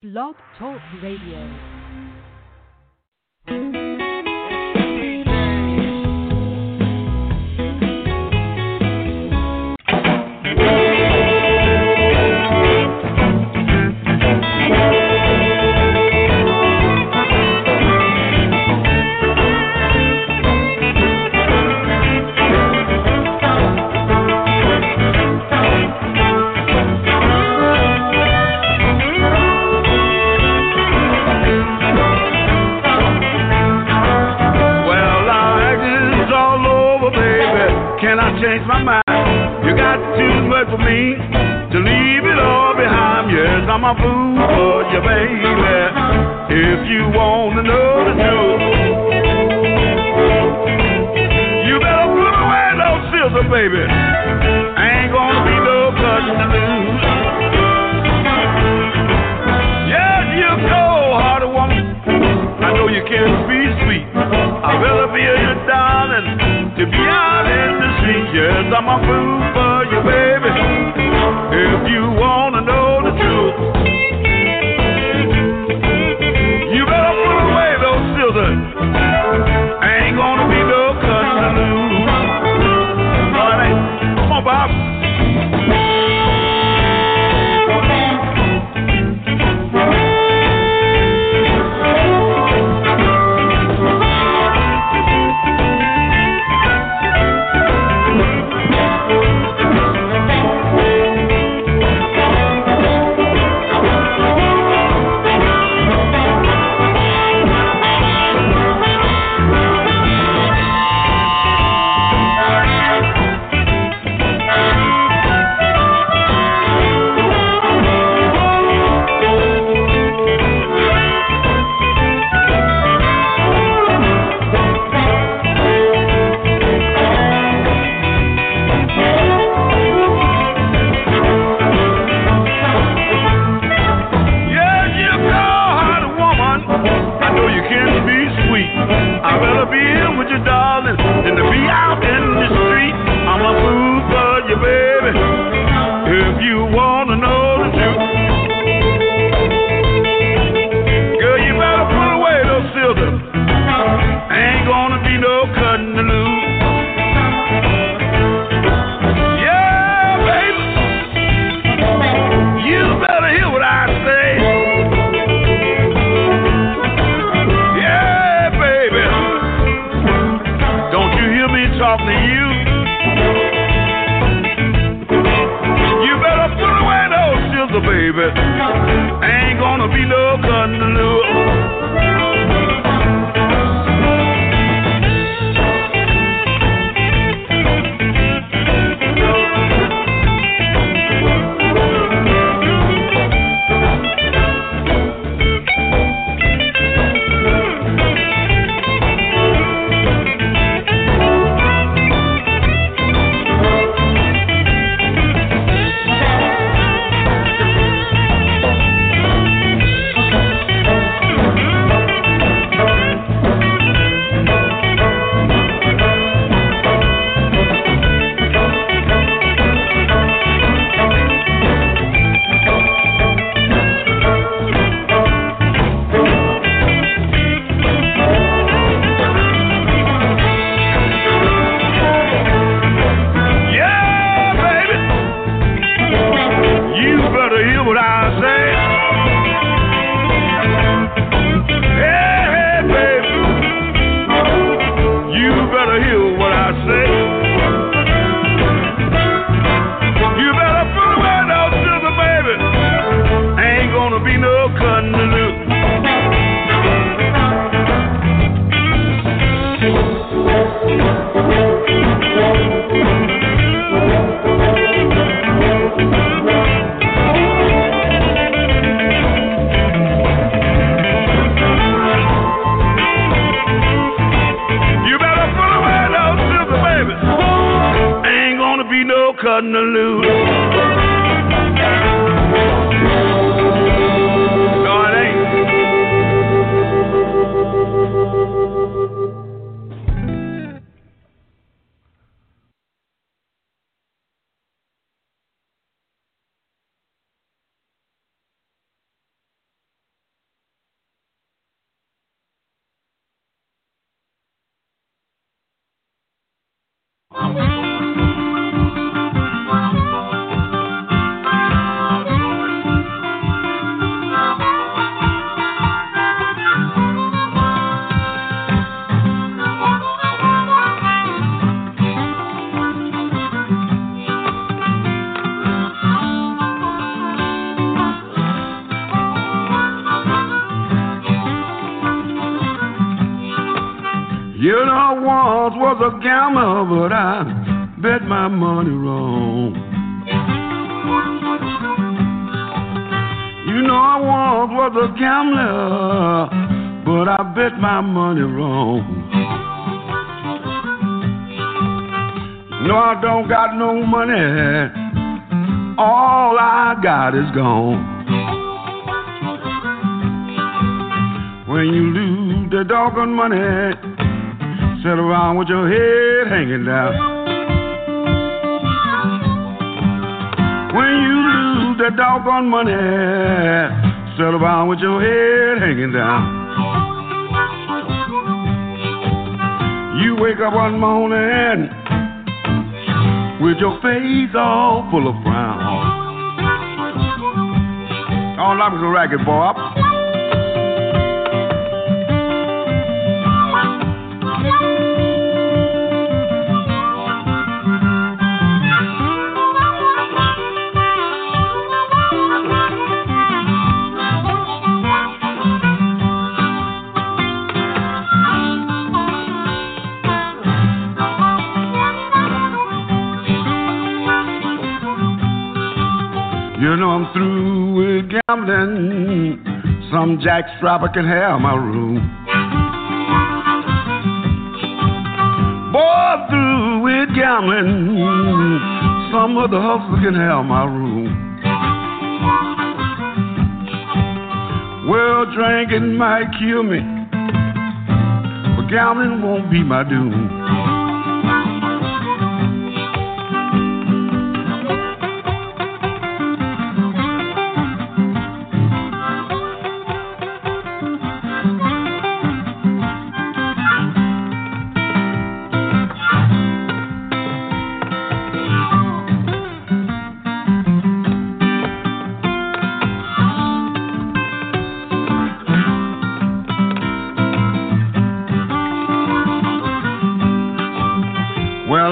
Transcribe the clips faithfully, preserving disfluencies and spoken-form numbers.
Blog Talk Radio. I'm a fool for you, baby, if you want to know the truth. You better put away those scissors, baby. I ain't gonna be no cousin to lose. Yes, you're cold-hearted woman. I know you can't be sweet. I'd rather be your darling to be out in the street. Yes, I'm a fool for you, baby, if you want to know. Was a gambler, but I bet my money wrong. You know I once was a gambler, but I bet my money wrong. No, I don't got no money. All I got is gone. When you lose the doggone money, sit around with your head hanging down. When you lose that doggone money, sit around with your head hanging down. You wake up one morning with your face all full of frown. All I'm gonna racket, Bob. You know I'm through with gambling. Some jackstrapper can have my room. Boy, I'm through with gambling. Some other hustler can have my room. Well, drinking might kill me, but gambling won't be my doom.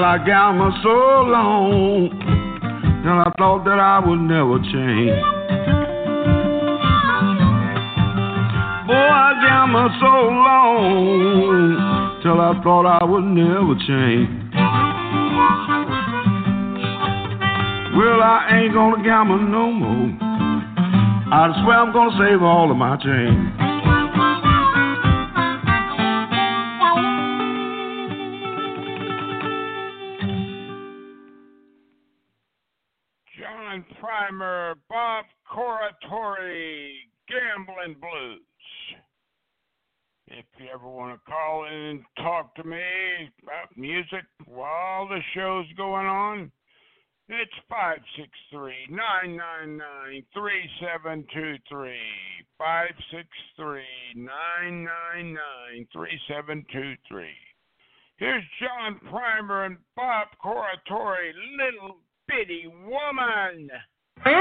I gambled so long that I thought that I would never change. Boy, I gambled so long till I thought I would never change. Well, I ain't gonna gamble no more. I swear I'm gonna save all of my change. John Primer, Bob Corritore, Gambling Blues. If you ever want to call in and talk to me about music while the show's going on, it's five six three, nine nine nine, three seven two three. five six three, nine nine nine, three seven two three. Here's John Primer and Bob Corritore, Little Bitty Woman. Baby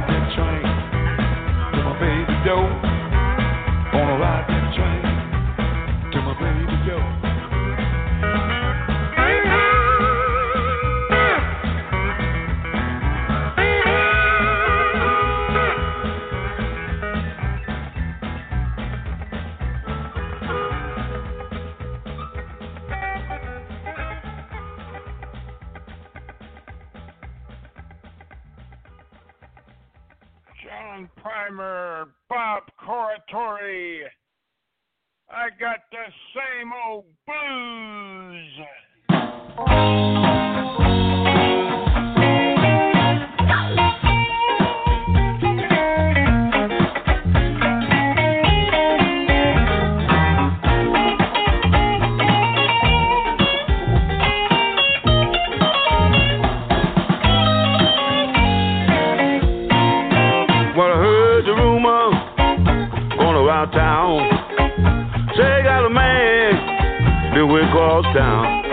ride that train to my baby dough. Gonna ride that train to my baby dough. John Primer, Bob Corritore. I got the same old blues. Town. Say got a man do it cross town.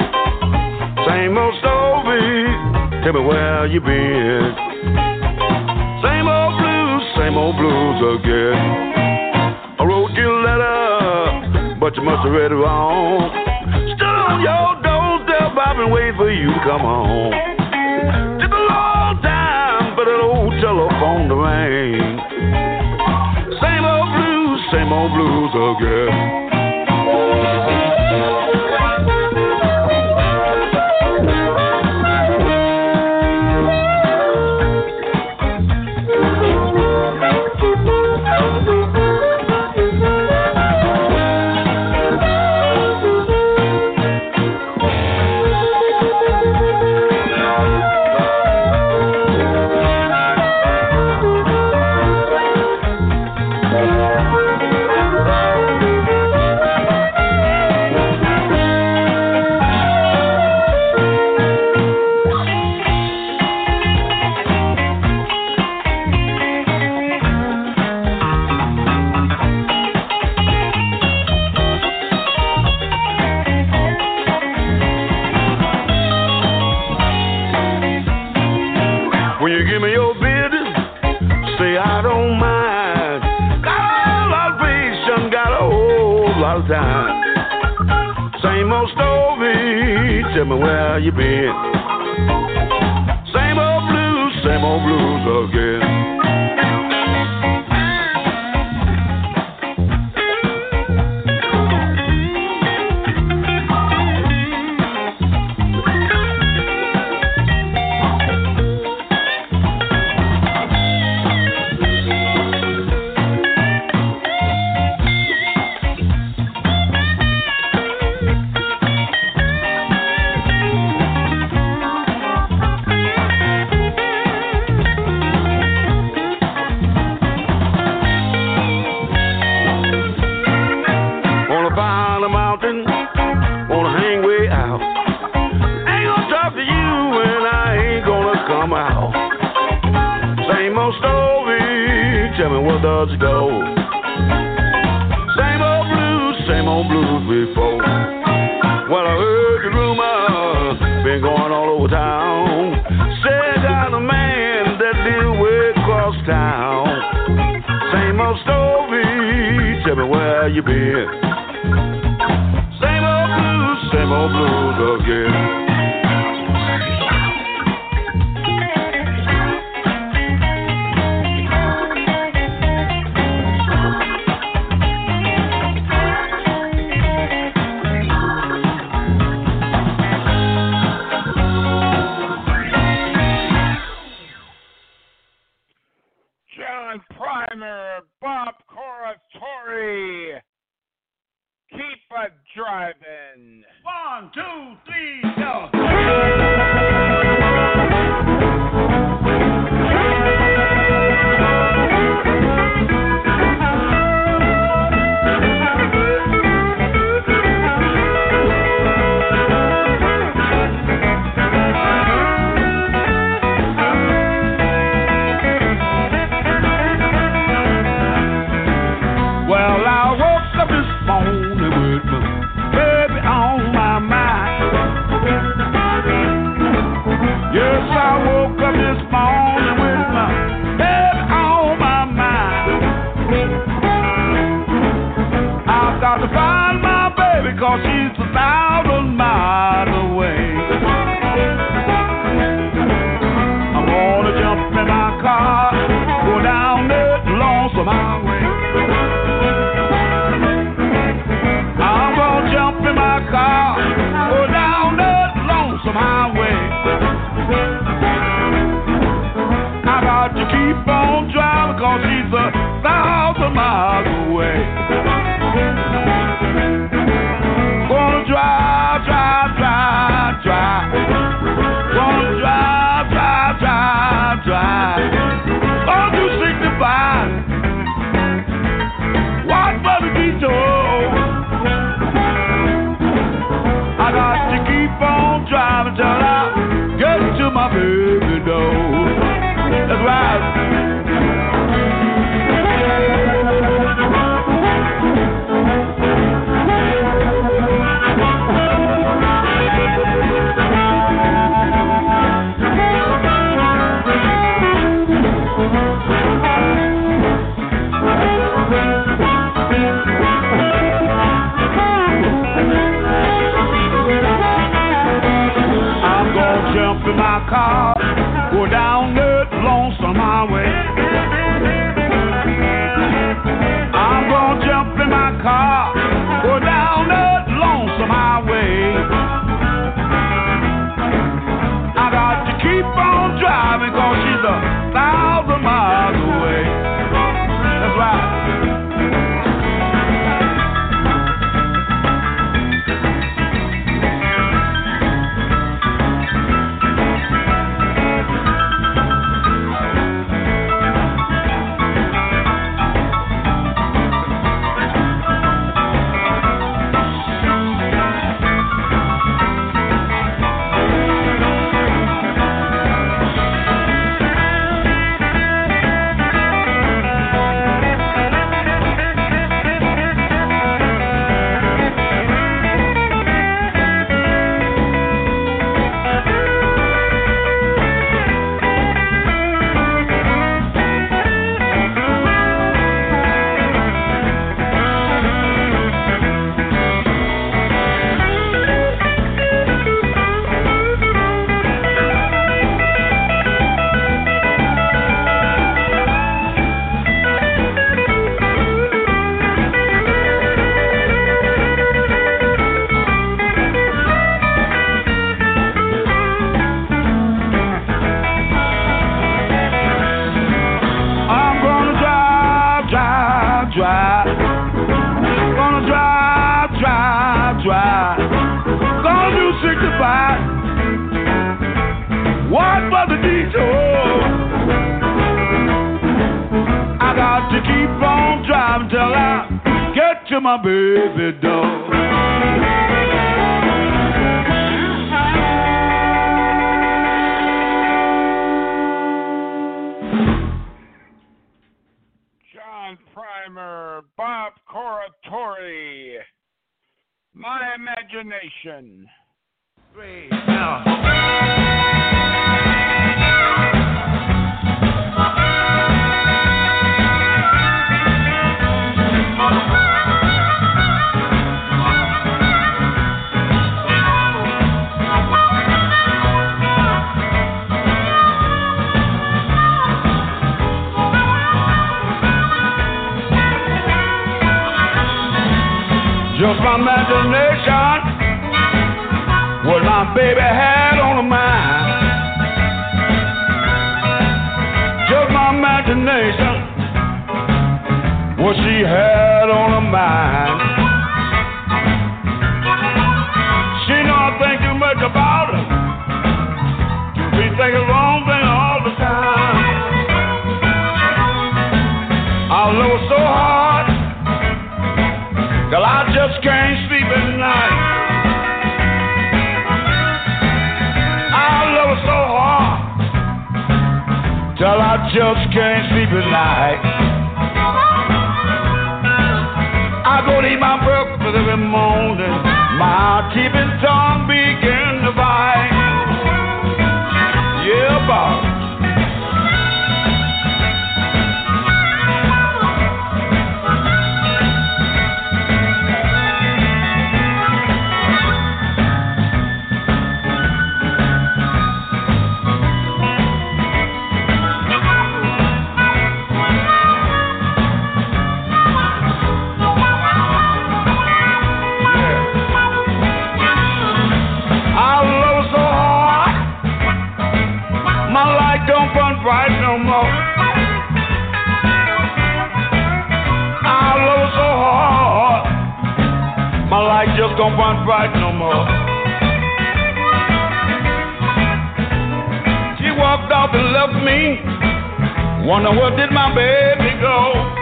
Same old story, tell me where you been. Same old blues, same old blues again. I wrote you a letter, but you must have read it wrong. Stood on your doorstep, I've been waiting for you to come home. Took a long time, but an old telephone to ring. Same old blues, same old blues again. Tell me where you been. Same old blues, same old blues again. I woke up this morning with my baby miles away. Gonna drive, drive, drive, drive. Gonna drive, drive, drive, drive. All through sixty-five. Watch for the detour. I got to keep on driving till I get to my baby door. That's right. My car, go down that lonesome highway. I'm gonna jump in my car, go down that lonesome highway. I got to keep on driving, cause she's a thousand miles away. That's right. My baby doll. John Primer, Bob Corritore, My Imagination. Three, now. Just my imagination, what my baby had on her mind. Just my imagination, what she had on her mind. She don't think too much about it, to be thinking wrong thing all the time. I love her so hard, girl, I just can't sleep at night. I love her so hard, till I just can't sleep at night. I go to eat my breakfast every morning, my teeth and tongue begin to bite. Yeah, Bob. don't want right no more. She walked off and left me. Wonder where did my baby go?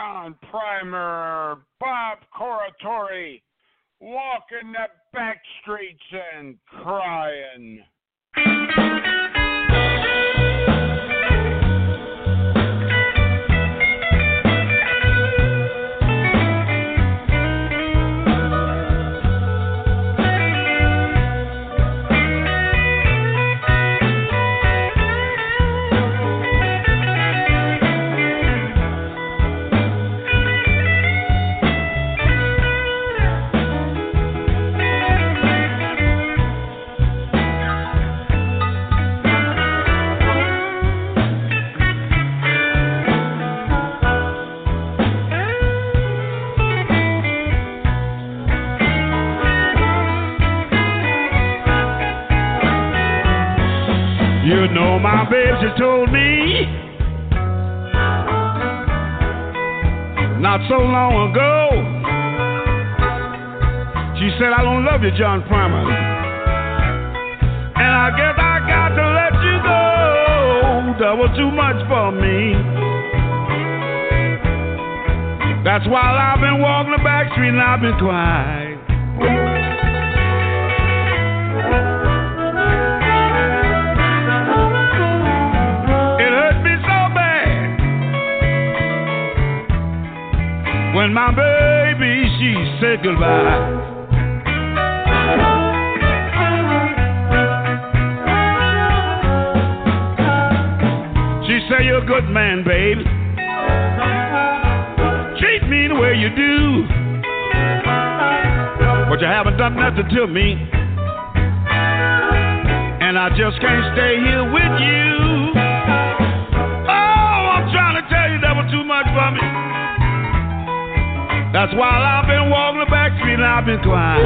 John Primer, Bob Corritore, walking the back streets and crying. No, my baby, she told me not so long ago. She said, I don't love you, John Primer, and I guess I got to let you go. That was too much for me. That's why I've been walking the back street and I've been crying. When my baby, she said goodbye. She said, you're a good man, baby. Treat me the way you do. But you haven't done nothing to me. And I just can't stay here with you. Oh, I'm trying to tell you that was too much for me. That's why I've been walking the back street and I've been crying.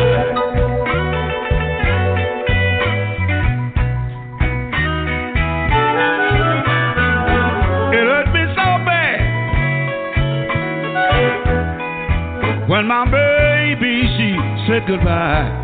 It hurt me so bad when my baby, she said goodbye.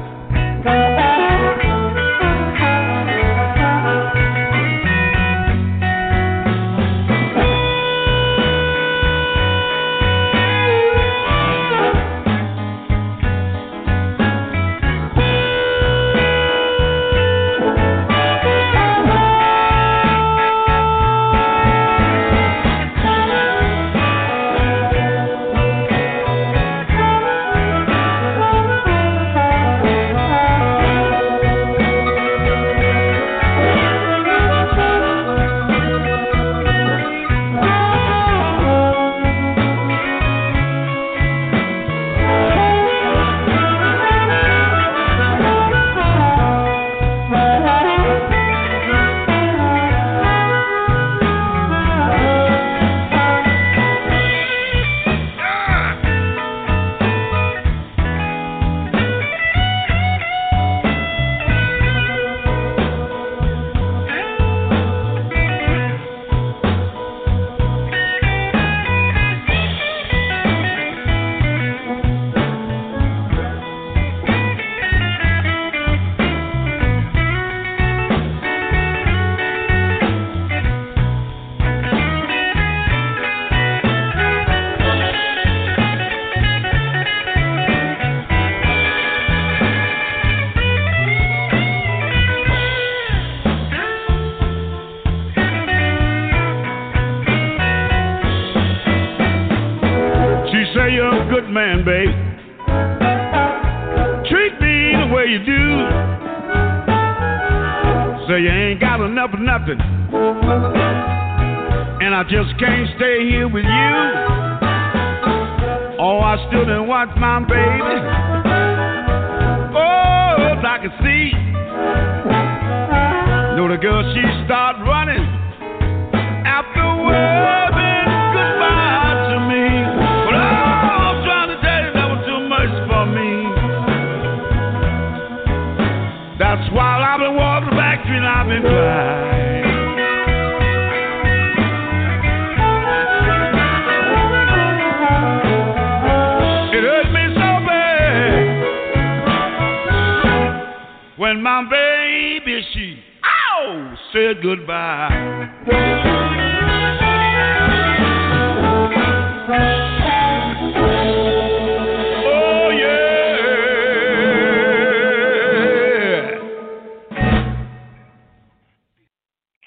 a good man, babe. Treat me the way you do. Say you ain't got enough of nothing, and I just can't stay here with you. Oh, I stood and watched my baby. Oh, I could see. Know the girl, she started running after waving goodbye to me. But oh, I'm trying to tell you that was too much for me. That's why I've been walking the back street and I've been crying. When my baby, she, ow, said goodbye. Oh, yeah.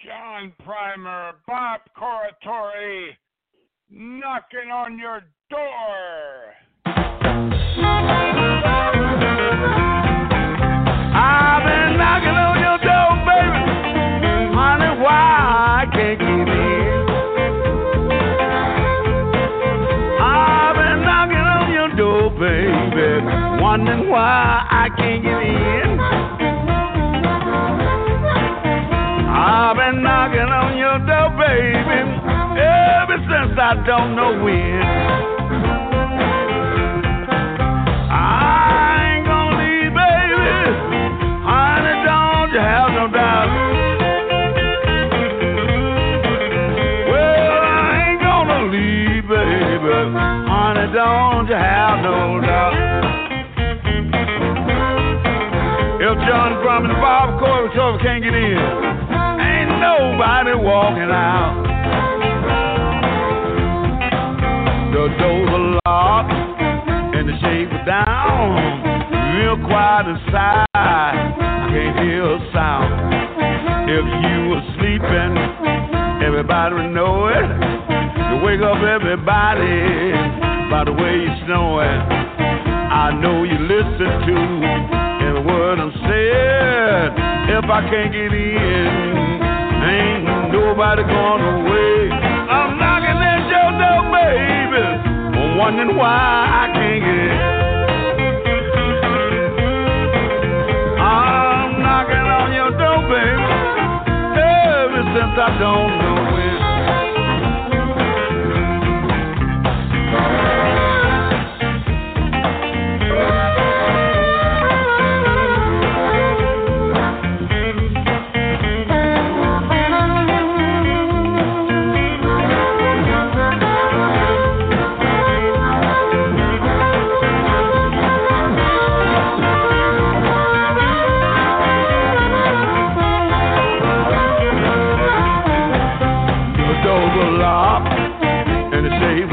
John Primer, Bob Corritore, knocking on your door. Wondering why I can't get in. I've been knocking on your door, baby, ever since I don't know when. I ain't gonna leave, baby, honey, don't you have no doubt. Well, I ain't gonna leave, baby, honey, don't you have no doubt. John Primer and Bob Corritore can't get in. Ain't nobody walking out. The doors are locked and the shades are down. Real quiet inside, I can't hear a sound. If you were sleeping, everybody would know it. You wake up everybody by the way you're snoring. I know you listen to every word I'm saying. If I can't get in, ain't nobody gonna wait. I'm knocking at your door, baby, I'm wondering why I can't get in. I'm knocking on your door, baby, ever since I don't know when.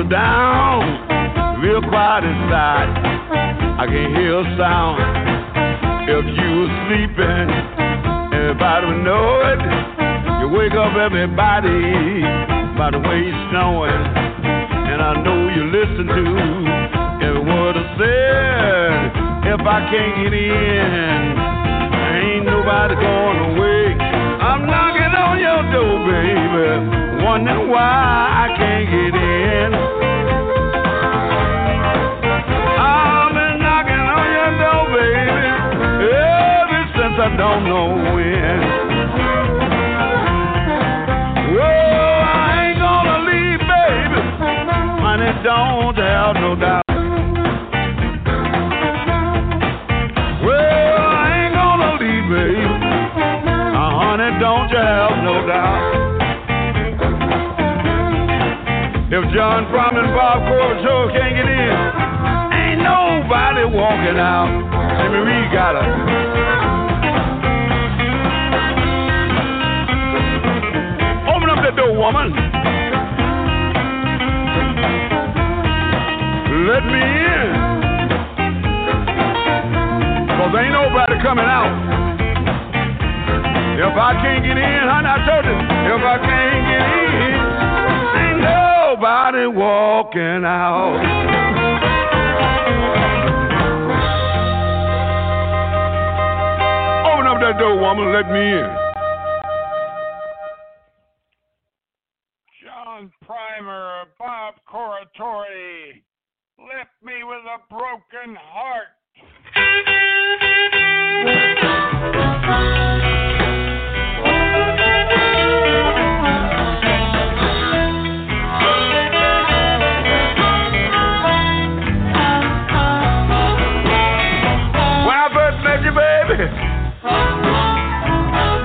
Down, real quiet inside, I can't hear a sound. If you were sleeping, everybody would know it. You wake up everybody by the way you're snoring. And I know you listen to every word I said. If I can't get in, ain't nobody gonna wake. I'm knocking on your door, baby, wondering why I can't get in. I don't know when. Whoa, I ain't gonna leave, baby, honey, don't have no doubt. Well, I ain't gonna leave, baby, uh, honey, don't you have no doubt. If John Primer and Bob Corritore can't get in, ain't nobody walking out. Jimmy Reed got her. Woman, let me in, 'cause ain't nobody coming out. If I can't get in, honey, I told you, if I can't get in, ain't nobody walking out. That door, woman, let me in. John Primer, Bob Corritore, left me with a broken heart. When I first met you, baby,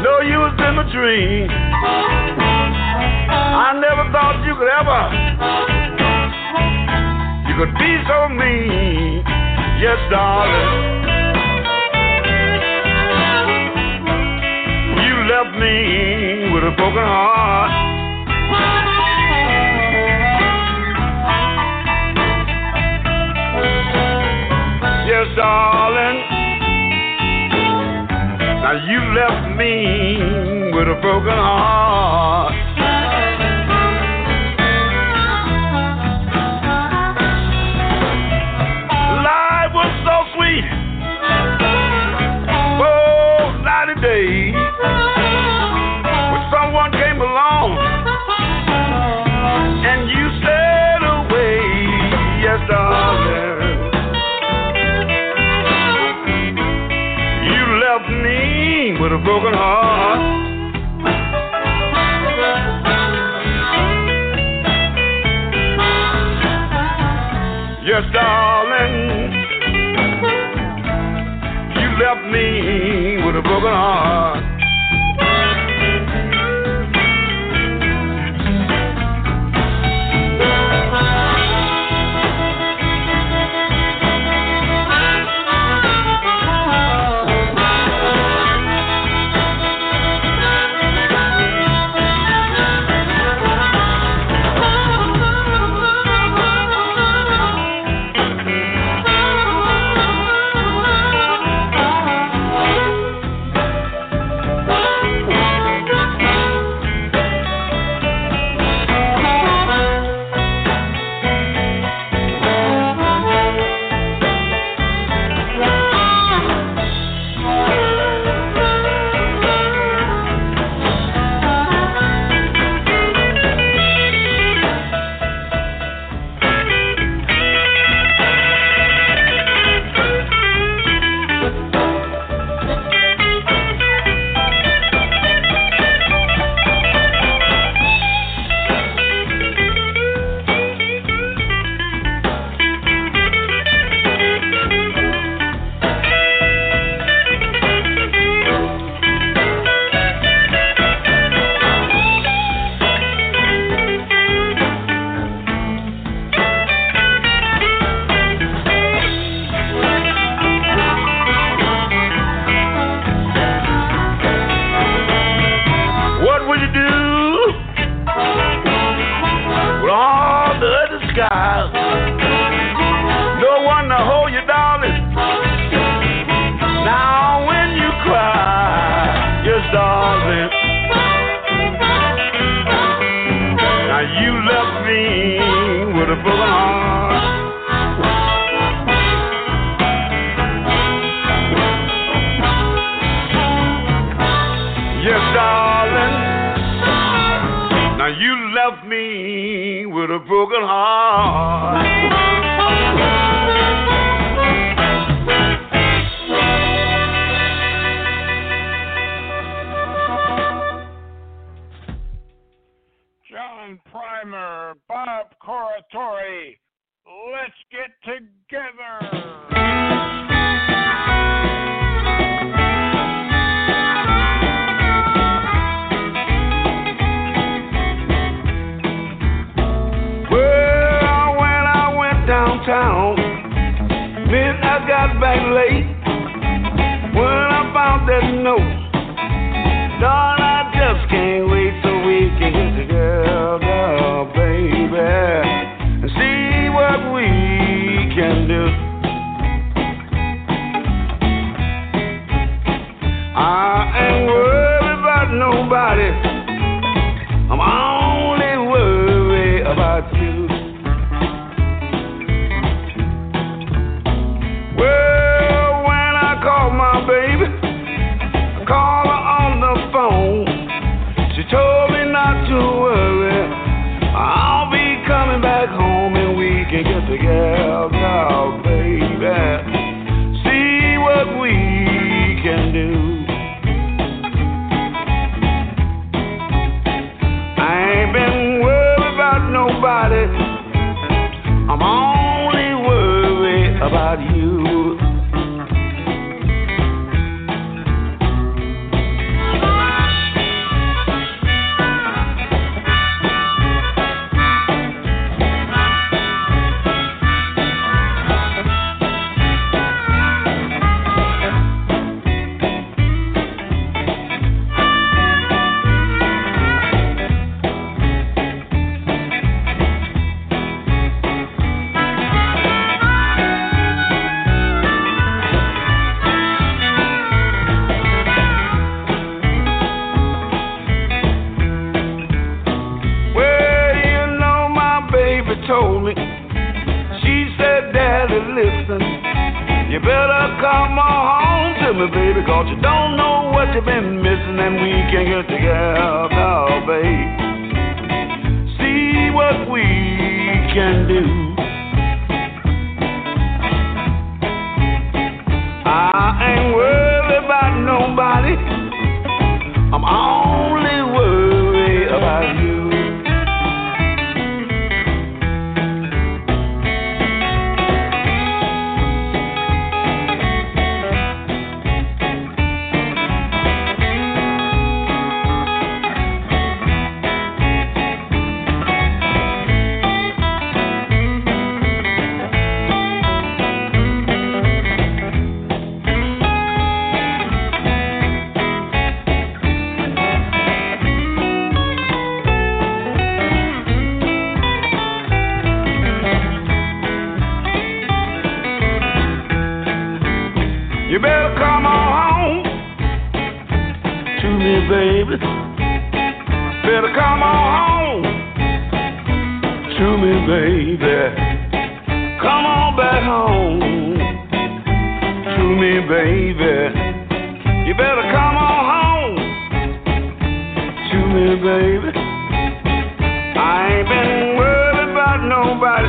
no use in my dream. I never thought you could ever, you could be so mean. Yes, darling, you left me with a broken heart. Yes, darling, now you left me with a broken heart. Life was so sweet, oh, night and day, when someone came along and you stayed away. Yes, darling, you left me with a broken heart. Yes, darling, you left me with a broken heart. I'm only worried about you. me, baby, 'cause you don't know what you've been missing, and we can't get together, babe. See what we can do. I ain't worried about nobody, I'm only worried about you. Baby, better come on home to me, baby. Come on back home to me, baby. You better come on home to me, baby. I ain't been worried about nobody.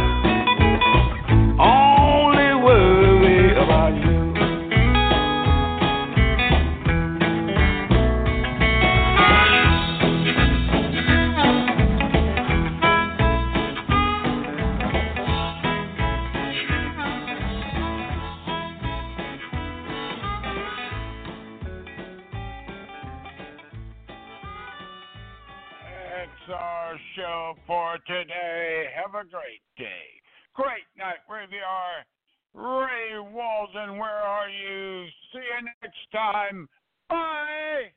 Ray Walden, where are you? See you next time. Bye.